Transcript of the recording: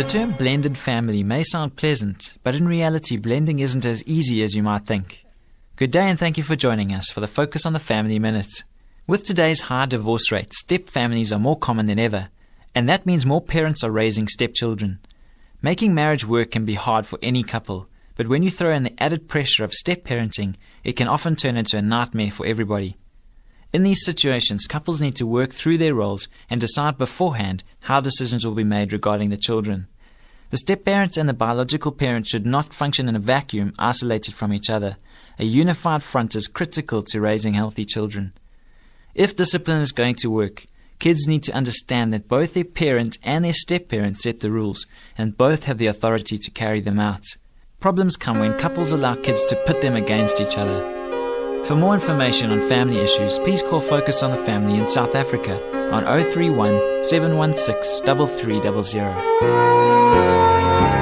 The term blended family may sound pleasant, but in reality blending isn't as easy as you might think. Good day and thank you for joining us for the Focus on the Family Minute. With today's high divorce rate, step families are more common than ever, and that means more parents are raising stepchildren. Making marriage work can be hard for any couple, but when you throw in the added pressure of step-parenting, it can often turn into a nightmare for everybody. In these situations, couples need to work through their roles and decide beforehand how decisions will be made regarding the children. The step-parents and the biological parent should not function in a vacuum, isolated from each other. A unified front is critical to raising healthy children. If discipline is going to work, kids need to understand that both their parent and their step-parent set the rules, and both have the authority to carry them out. Problems come when couples allow kids to pit them against each other. For more information on family issues, please call Focus on the Family in South Africa on 031 716 3300.